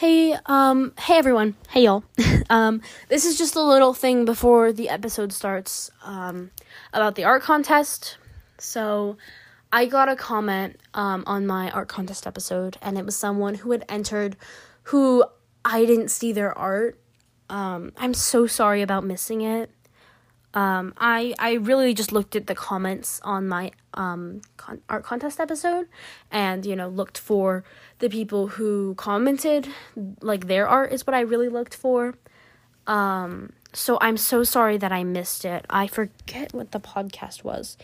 Hey everyone. Hey y'all. This is just a little thing before the episode starts, about the art contest. So, I got a comment, on my art contest episode, and it was someone who had entered who I didn't see their art. I'm so sorry about missing it. I really just looked at the comments on my, art contest episode and, looked for the people who commented, like, their art is what I really looked for. So I'm so sorry that I missed it. I forget what the podcast was.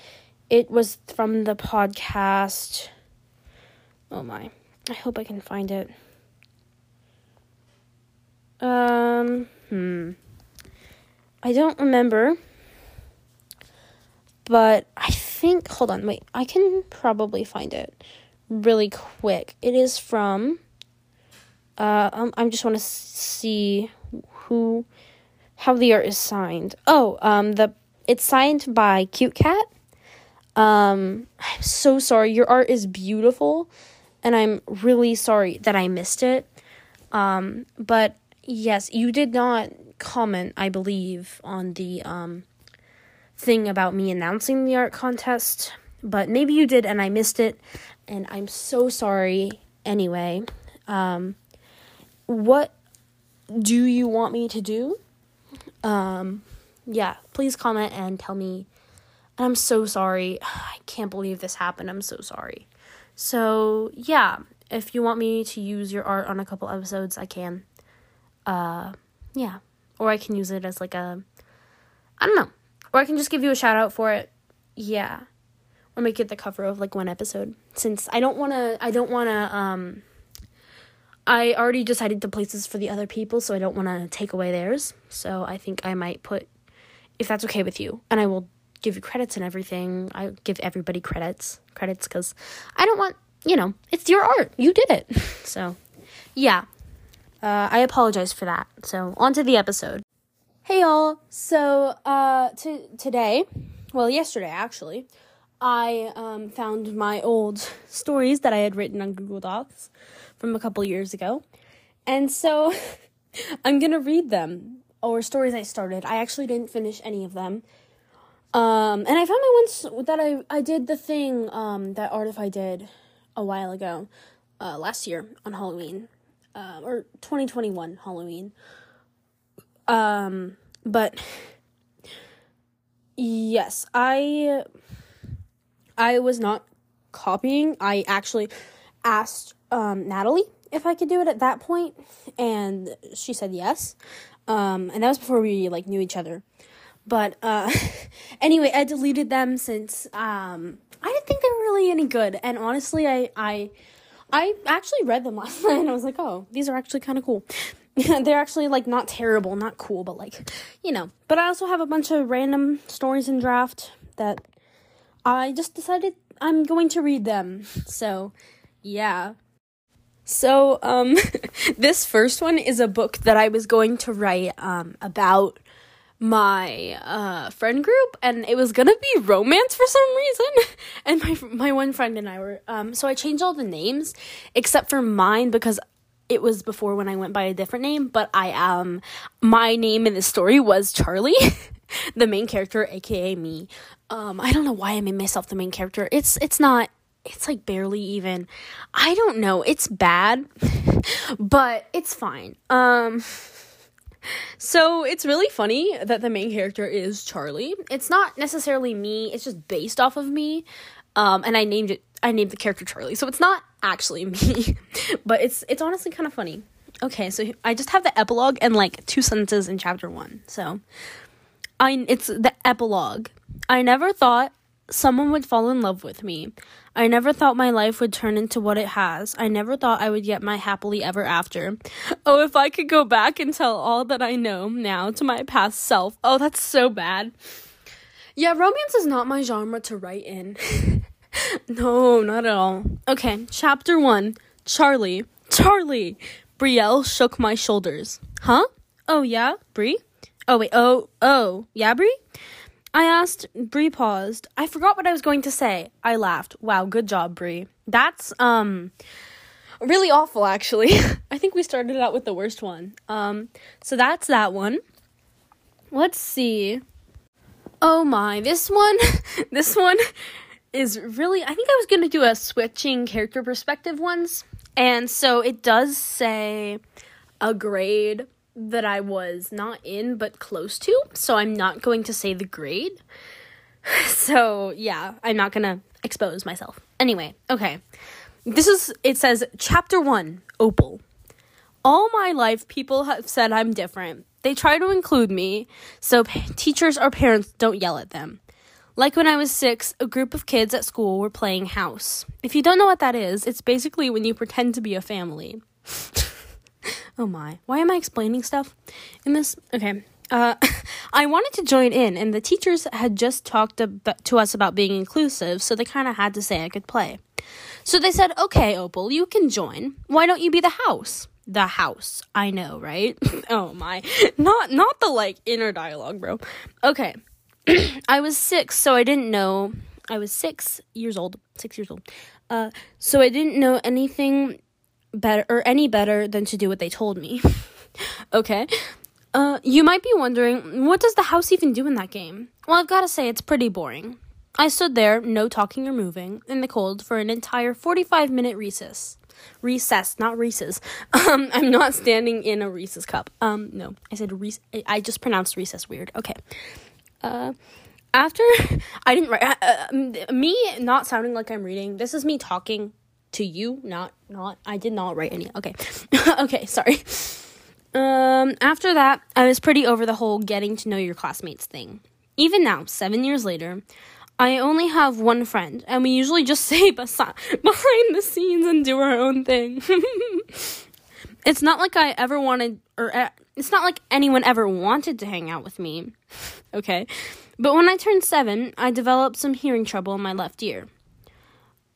It was from the podcast. Oh my, I hope I can find it. I don't remember. But I think, hold on, wait, I can probably find it really quick. It is from, I just want to see how the art is signed. Oh, it's signed by Cute Cat. I'm so sorry, your art is beautiful, and I'm really sorry that I missed it. But yes, you did not comment, I believe, on the, thing about me announcing the art contest, but maybe you did and I missed it, and I'm so sorry anyway. What do you want me to do? Yeah, please comment and tell me. I'm so sorry. I can't believe this happened. I'm so sorry. So, yeah, if you want me to use your art on a couple episodes, I can. Yeah, or I can use it as I don't know. Or I can just give you a shout out for it. Yeah. Or make it the cover of one episode. Since I don't want to, I already decided the places for the other people, so I don't want to take away theirs. So I think I might put, if that's okay with you, and I will give you credits and everything. I give everybody credits because I don't want, it's your art. You did it. So yeah, I apologize for that. So on to the episode. Hey y'all, so, today, well, yesterday, actually, I, found my old stories that I had written on Google Docs from a couple years ago, and so, I'm gonna read them, or stories I started. I actually didn't finish any of them, and I found my ones that I did the thing, that Artify did a while ago, last year on Halloween, or 2021 Halloween. But yes, I was not copying. I actually asked, Natalie if I could do it at that point, and she said yes. And that was before we, knew each other. But, anyway, I deleted them since, I didn't think they were really any good. And honestly, I actually read them last night and I was like, oh, these are actually kind of cool. They're actually, not terrible, not cool, but, But I also have a bunch of random stories in draft that I just decided I'm going to read them. So, yeah. So, this first one is a book that I was going to write, about my, friend group, and it was gonna be romance for some reason, and my one friend and I were, so I changed all the names, except for mine, because it was before when I went by a different name, but my name in this story was Charlie, the main character, aka me. I don't know why I made myself the main character. It's not, it's barely even, I don't know, it's bad, but it's fine. So it's really funny that the main character is Charlie. It's not necessarily me, it's just based off of me, and I named the character Charlie, so it's not actually me, but it's honestly kind of funny. Okay, so I just have the epilogue and, 2 sentences in chapter 1, so, it's the epilogue. I never thought someone would fall in love with me. I never thought my life would turn into what it has. I never thought I would get my happily ever after. Oh, if I could go back and tell all that I know now to my past self. Oh, that's so bad. Yeah, romance is not my genre to write in. No, not at all. Okay, chapter 1. Charlie. Brielle shook my shoulders. Huh? Oh, yeah, Brie? Oh, wait, oh, yeah, Brie? I asked. Brie paused. I forgot what I was going to say. I laughed. Wow, good job, Brie. That's, Really awful, actually. I think we started out with the worst one. So that's that one. Let's see. Oh my, this one is really... I think I was going to do a switching character perspective once. And so it does say a grade that I was not in but close to. So I'm not going to say the grade. So yeah, I'm not going to expose myself. Anyway, okay. It says chapter 1, Opal. All my life, people have said I'm different. They try to include me, so teachers or parents don't yell at them. Like when I was 6, a group of kids at school were playing house. If you don't know what that is, it's basically when you pretend to be a family. Oh my, why am I explaining stuff in this? Okay. I wanted to join in, and the teachers had just talked to us about being inclusive, so they kind of had to say I could play. So they said, okay, Opal, you can join. Why don't you be the house? The house. I know, right? Oh, my. Not the, inner dialogue, bro. Okay. I was 6, so I didn't know. I was 6 years old. So I didn't know anything better, or any better than to do what they told me. Okay. You might be wondering, what does the house even do in that game? Well, I've got to say, it's pretty boring. I stood there, no talking or moving, in the cold for an entire 45-minute recess. Recess, not Reese's. I'm not standing in a Reese's cup. No, I said Reese. I just pronounced recess weird. Okay. After I didn't write. Me not sounding like I'm reading. This is me talking to you. Not. I did not write any. Okay. Okay. Sorry. After that, I was pretty over the whole getting to know your classmates thing. Even now, 7 years later, I only have one friend, and we usually just stay behind the scenes and do our own thing. It's not like it's not like anyone ever wanted to hang out with me. Okay. But when I turned 7, I developed some hearing trouble in my left ear.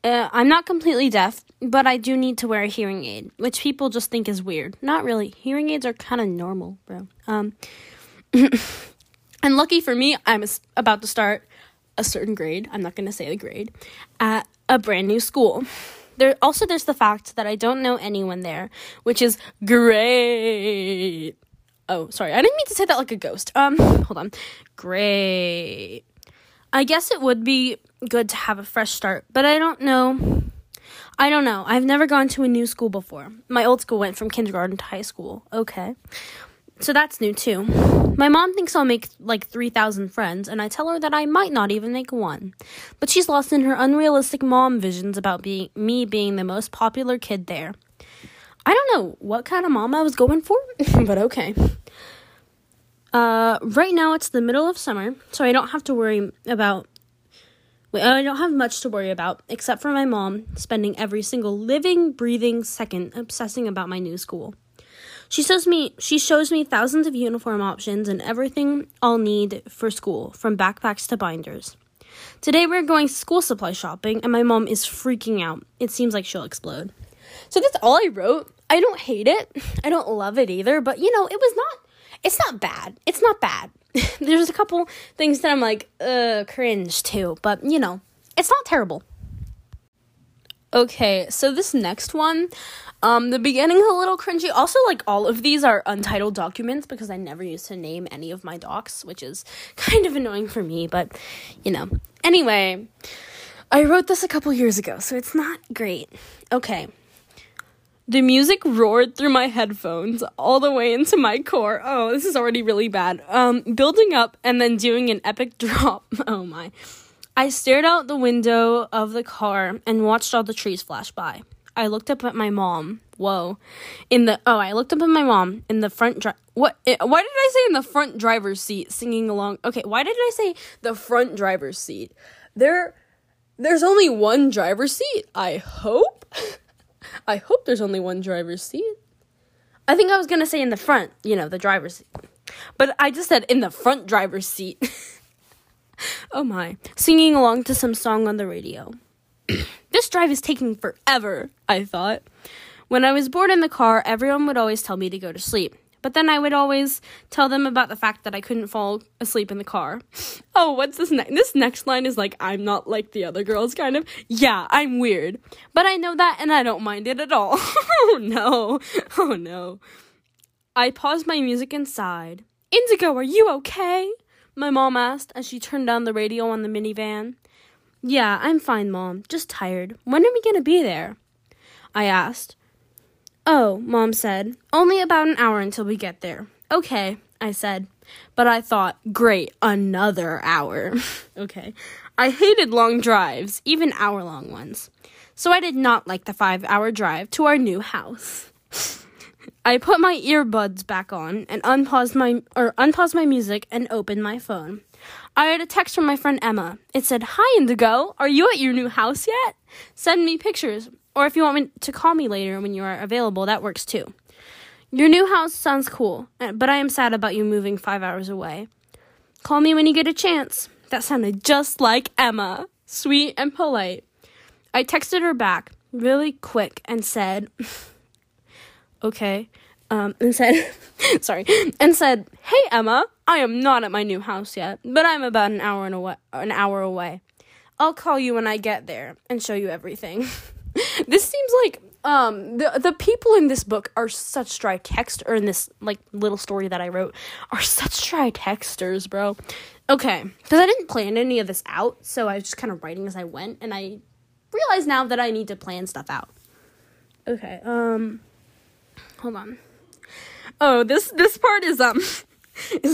I'm not completely deaf, but I do need to wear a hearing aid, which people just think is weird. Not really. Hearing aids are kind of normal, bro. And lucky for me, I'm about to start a certain grade, I'm not going to say the grade, at a brand new school. There's the fact that I don't know anyone there, which is great. Oh, sorry, I didn't mean to say that like a ghost. Hold on. Great. I guess it would be good to have a fresh start, but I don't know. I've never gone to a new school before. My old school went from kindergarten to high school. Okay. So that's new, too. My mom thinks I'll make, 3,000 friends, and I tell her that I might not even make one. But she's lost in her unrealistic mom visions about me being the most popular kid there. I don't know what kind of mom I was going for, but okay. Right now, it's the middle of summer, so I don't have to worry about... I don't have much to worry about, except for my mom spending every single living, breathing second obsessing about my new school. She shows me thousands of uniform options and everything I'll need for school, from backpacks to binders. Today we're going school supply shopping, and my mom is freaking out. It seems like she'll explode. So that's all I wrote. I don't hate it. I don't love it either, but it's not bad. It's not bad. There's a couple things that I'm cringe too, but it's not terrible. Okay, so this next one, the beginning's a little cringy. Also, all of these are untitled documents because I never used to name any of my docs, which is kind of annoying for me, but, Anyway, I wrote this a couple years ago, so it's not great. Okay. The music roared through my headphones all the way into my core. Oh, this is already really bad. Building up and then doing an epic drop. Oh, my. I stared out the window of the car and watched all the trees flash by. I looked up at my mom. Whoa. I looked up at my mom in the front why did I say in the front driver's seat singing along? Okay, why did I say the front driver's seat? There's only one driver's seat, I hope. I hope there's only one driver's seat. I think I was going to say in the front, the driver's seat. But I just said in the front driver's seat. Oh my, singing along to some song on the radio. This drive is taking forever, I thought. When I was bored in the car, everyone would always tell me to go to sleep. But then I would always tell them about the fact that I couldn't fall asleep in the car. Oh, what's this next? This next line is like, I'm not like the other girls, kind of. Yeah, I'm weird. But I know that and I don't mind it at all. Oh, no. Oh, no. I paused my music and sighed. Indigo, are you okay? My mom asked as she turned down the radio on the minivan. Yeah, I'm fine, Mom. Just tired. When are we going to be there? I asked. Oh, Mom said. Only about an hour until we get there. Okay, I said. But I thought, great, another hour. Okay. I hated long drives, even hour-long ones. So I did not like the 5-hour drive to our new house. I put my earbuds back on and unpaused my music and opened my phone. I had a text from my friend Emma. It said, Hi, Indigo. Are you at your new house yet? Send me pictures. Or if you want me to call me later when you are available, that works too. Your new house sounds cool, but I am sad about you moving 5 hours away. Call me when you get a chance. That sounded just like Emma. Sweet and polite. I texted her back really quick and said, Okay. And said, Hey, Emma, I am not at my new house yet, but I'm about an hour away. I'll call you when I get there and show you everything. This seems like the people in this book are such dry text, or in this like little story that I wrote are such dry texters, bro. Okay, because I didn't plan any of this out, so I was just kind of writing as I went, and I realize now that I need to plan stuff out. Okay, hold on. Oh, this part is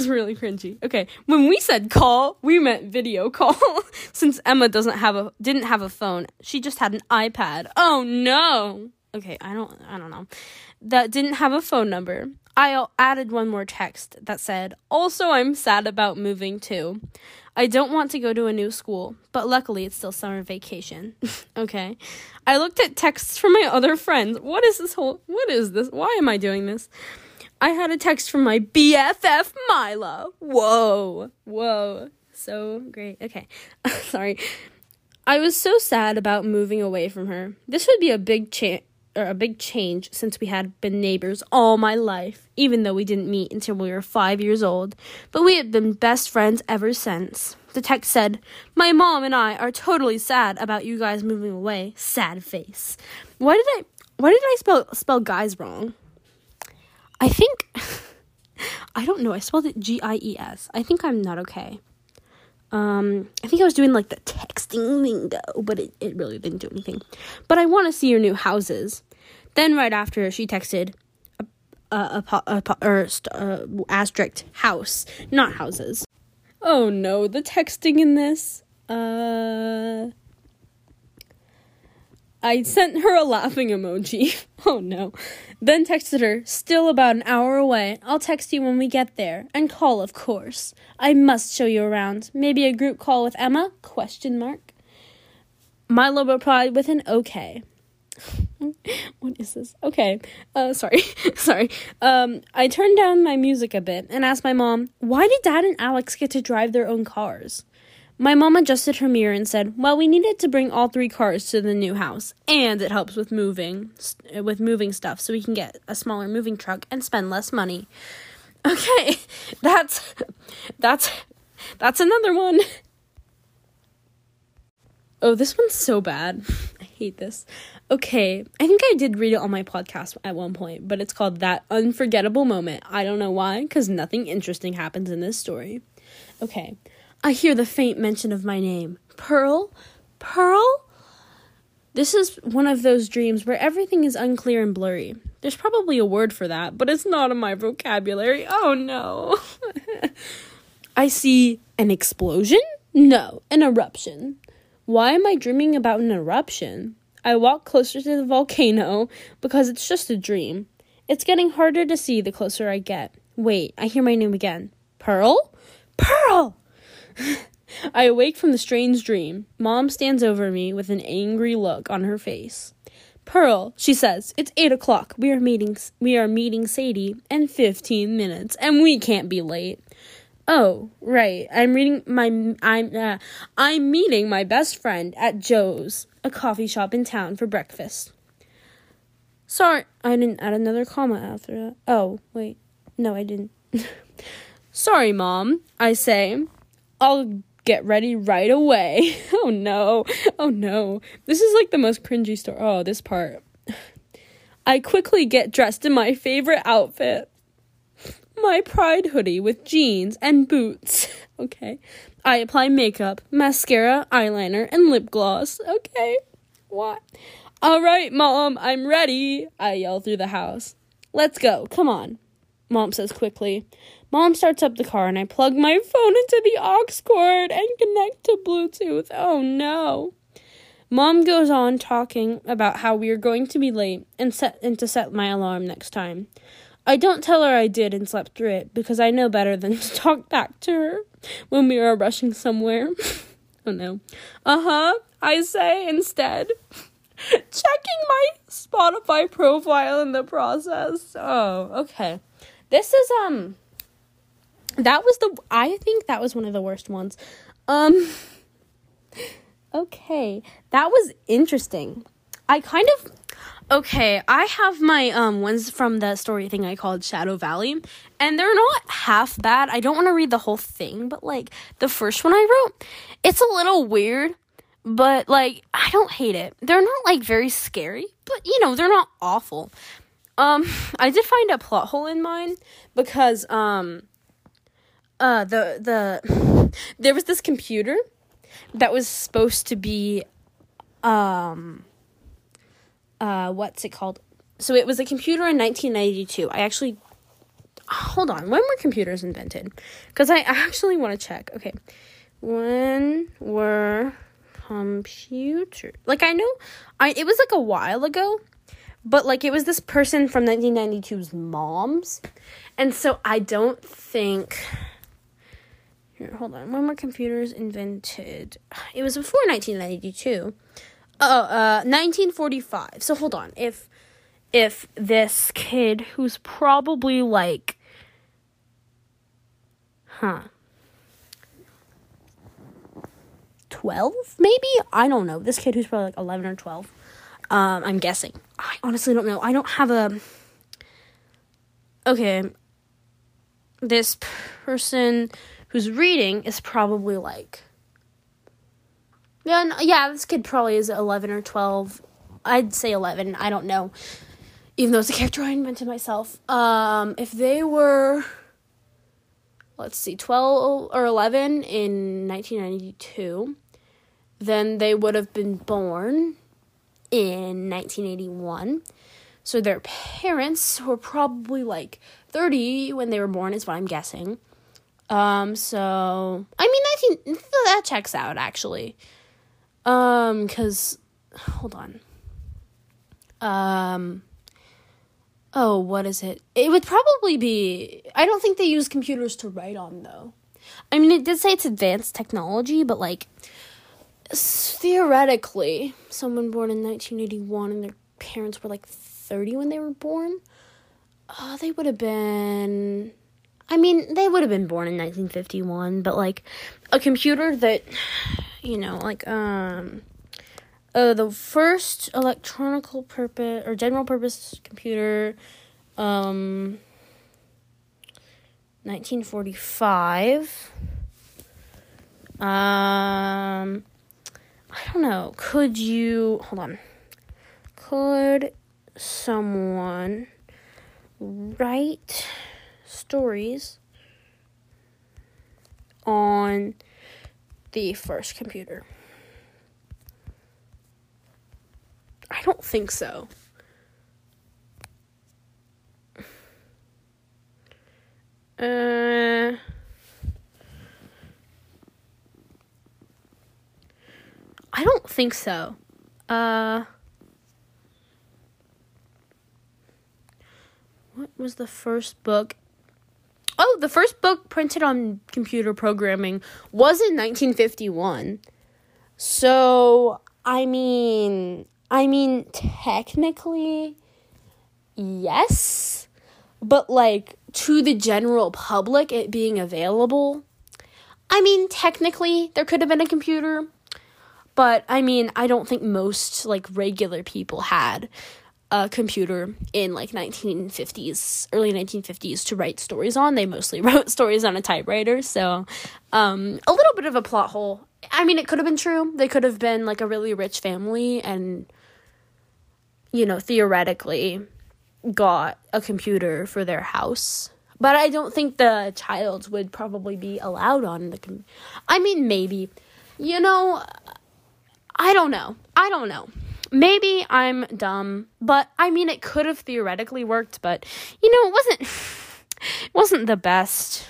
really cringy. Okay, when we said call, we meant video call. Since Emma didn't have a phone, she just had an iPad. Oh no. Okay, I don't know. That didn't have a phone number. I added one more text that said, "Also, I'm sad about moving too. I don't want to go to a new school, but luckily it's still summer vacation." Okay. I looked at texts from my other friends. What is this? Why am I doing this? I had a text from my BFF, Mila. Whoa. So great. Okay. Sorry. I was so sad about moving away from her. This would be a big change since we had been neighbors all my life, even though we didn't meet until we were 5 years old. But we had been best friends ever since. The text said, My mom and I are totally sad about you guys moving away. Sad face. Why did I spell guys wrong? I think, I don't know, I spelled it Gies. I think I'm not okay. I think I was doing, like, the texting lingo, but it really didn't do anything. But I want to see your new houses. Then right after, she texted, asterisk, house, not houses. Oh, no, the texting in this. I sent her a laughing emoji. Oh, no. Then texted her, still about an hour away. I'll text you when we get there. And call, of course. I must show you around. Maybe a group call with Emma? ? Milo replied with an okay. What is this? Okay. Sorry. I turned down my music a bit and asked my mom, Why did Dad and Alex get to drive their own cars? My mom adjusted her mirror and said, Well, we needed to bring all 3 cars to the new house, and it helps with moving stuff, so we can get a smaller moving truck and spend less money. Okay, that's another one. Oh, this one's so bad. I hate this. Okay, I think I did read it on my podcast at one point, but it's called That Unforgettable Moment. I don't know why, because nothing interesting happens in this story. Okay. I hear the faint mention of my name. Pearl? This is one of those dreams where everything is unclear and blurry. There's probably a word for that, but it's not in my vocabulary. Oh, no. I see an explosion? No, an eruption. Why am I dreaming about an eruption? I walk closer to the volcano because it's just a dream. It's getting harder to see the closer I get. Wait, I hear my name again. Pearl! I awake from the strange dream. Mom stands over me with an angry look on her face. Pearl, she says, it's 8:00. We are meeting Sadie in 15 minutes, and we can't be late. Oh, right. I'm meeting my best friend at Joe's, a coffee shop in town, for breakfast. Sorry, I didn't add another comma after that. Oh, wait. No, I didn't. Sorry, Mom, I say. I'll get ready right away. Oh, no. Oh, no. This is like the most cringy story. Oh, this part. I quickly get dressed in my favorite outfit. My pride hoodie with jeans and boots. Okay. I apply makeup, mascara, eyeliner, and lip gloss. Okay. What? All right, Mom, I'm ready, I yell through the house. Let's go. Come on, Mom says quickly. Mom starts up the car, and I plug my phone into the aux cord and connect to Bluetooth. Oh, no. Mom goes on talking about how we are going to be late and to set my alarm next time. I don't tell her I did and slept through it because I know better than to talk back to her when we are rushing somewhere. Oh, no. Uh-huh, I say instead, checking my Spotify profile in the process. Oh, okay. This is, I think that was one of the worst ones. Okay, that was interesting. I have my ones from the story thing I called Shadow Valley, and they're not half bad. I don't want to read the whole thing, but, like, the first one I wrote, it's a little weird, but, like, I don't hate it. They're not, like, very scary, but, you know, they're not awful. I did find a plot hole in mine because, there was this computer that was supposed to be, what's it called? So it was a computer in 1992. Hold on, when were computers invented? Because I actually want to check. Okay, when were computers? Like, I know, it was, like, a while ago, but, like, it was this person from 1992's mom's, and so I don't think... Here, hold on, when were computers invented? It was before 1992. 1945. So hold on. If this kid who's probably like, huh, 12 maybe? I don't know. This kid who's probably like 11 or 12. I'm guessing. I honestly don't know. I don't have a... Okay. This person who's reading is probably like... Yeah, this kid probably is 11 or 12. I'd say 11. I don't know. Even though it's a character I invented myself. If they were, 12 or 11 in 1992, then they would have been born in 1981. So their parents were probably, 30 when they were born is what I'm guessing. So, I mean, I think that checks out, actually. 'Cause, hold on. What is it? It would probably be, I don't think they use computers to write on, though. I mean, it did say it's advanced technology, but, theoretically, someone born in 1981 and their parents were, 30 when they were born, they would have been... I mean, they would have been born in 1951, but, a computer that, the first general purpose computer, 1945, I don't know, could someone write stories on the first computer? I don't think so. I don't think so. What was the first book? Oh, the first book printed on computer programming was in 1951. So, I mean, technically, yes. But, to the general public, it being available, I mean, technically, there could have been a computer. But, I mean, I don't think most, regular people had. a computer in like 1950s, early 1950s to write stories on. They mostly wrote stories on a typewriter. So a little bit of a plot hole. I mean, it could have been true. They could have been like a really rich family and, you know, theoretically got a computer for their house. But I don't think the child would probably be allowed on the computer. I mean, maybe. You know, I don't know. Maybe I'm dumb, but I mean, it could have theoretically worked, but, you know, it wasn't the best.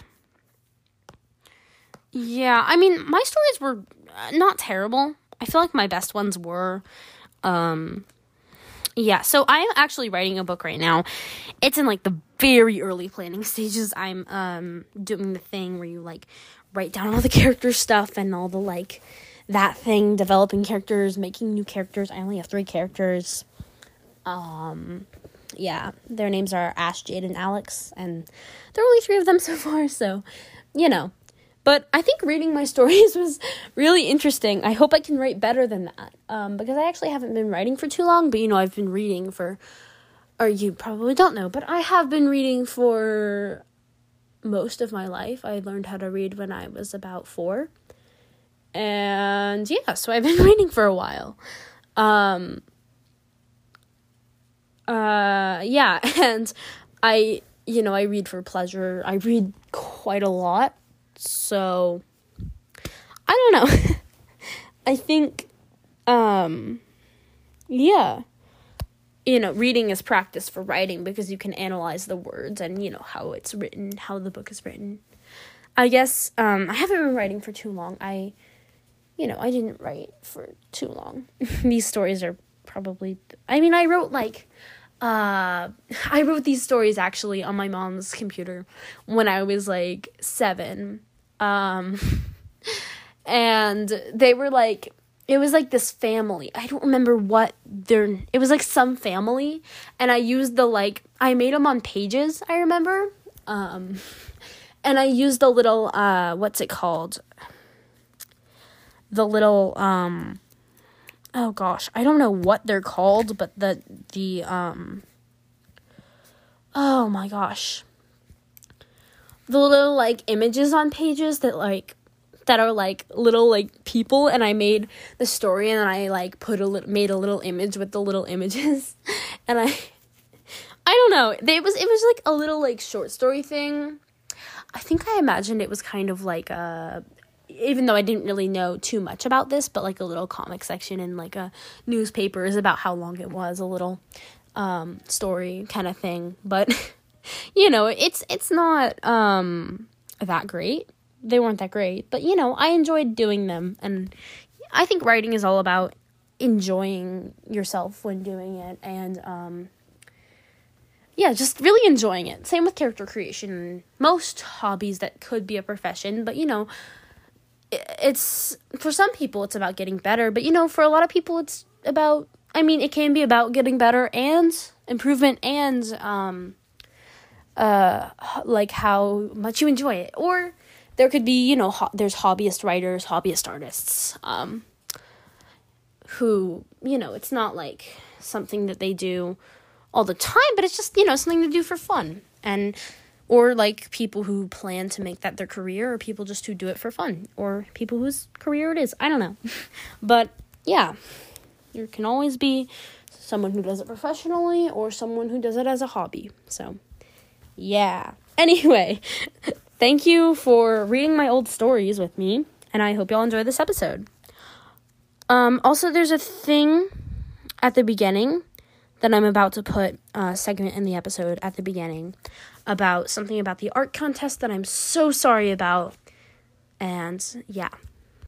Yeah, I mean, my stories were not terrible. I feel like my best ones were, yeah, so I'm actually writing a book right now. It's in, like, the very early planning stages. I'm doing the thing where you, like, write down all the character stuff and all the, like, that thing, developing characters, making new characters. I only have 3 characters. Yeah, their names are Ash, Jade, and Alex, and there are only 3 of them so far, so, you know. But I think reading my stories was really interesting. I hope I can write better than that, because I actually haven't been writing for too long, but, you know, I've been reading for, or you probably don't know, but I have been reading for most of my life. I learned how to read when I was about 4, and, yeah, so I've been reading for a while. Yeah, and I read for pleasure. I read quite a lot. So, I don't know. I think, yeah, you know, reading is practice for writing because you can analyze the words and, you know, how it's written, how the book is written. I guess, I haven't been writing for too long. I didn't write for too long. These stories are probably, I wrote these stories actually on my mom's computer when I was like 7. And they were like, it was like this family. I don't remember it was like some family. And I used I made them on Pages, I remember. And I used the little, what's it called? The little, oh gosh, I don't know what they're called, but the oh my gosh, the little, like, images on Pages that are, like, little, like, people, and I made the story, and I, like, made a little image with the little images, and I don't know, it was, like, a little, like, short story thing. I think I imagined it was kind of, like, a, even though I didn't really know too much about this, but, like, a little comic section in, like, a newspaper is about how long it was, a little, story kind of thing, but, you know, it's not, that great, they weren't that great, but, you know, I enjoyed doing them, and I think writing is all about enjoying yourself when doing it, and, yeah, just really enjoying it, same with character creation, most hobbies that could be a profession, but, you know, it's, for some people, it's about getting better, but, you know, for a lot of people, it's about, I mean, it can be about getting better and improvement and, like, how much you enjoy it, or there could be, you know, there's hobbyist writers, hobbyist artists, who, you know, it's not, like, something that they do all the time, but it's just, you know, something to do for fun, and, or, like, people who plan to make that their career, or people just who do it for fun, or people whose career it is. I don't know. But, yeah, there can always be someone who does it professionally or someone who does it as a hobby. So, yeah. Anyway, thank you for reading my old stories with me, and I hope y'all enjoy this episode. Also, there's a thing at the beginning that I'm about to put a segment in the episode at the beginning about something about the art contest that I'm so sorry about. And yeah.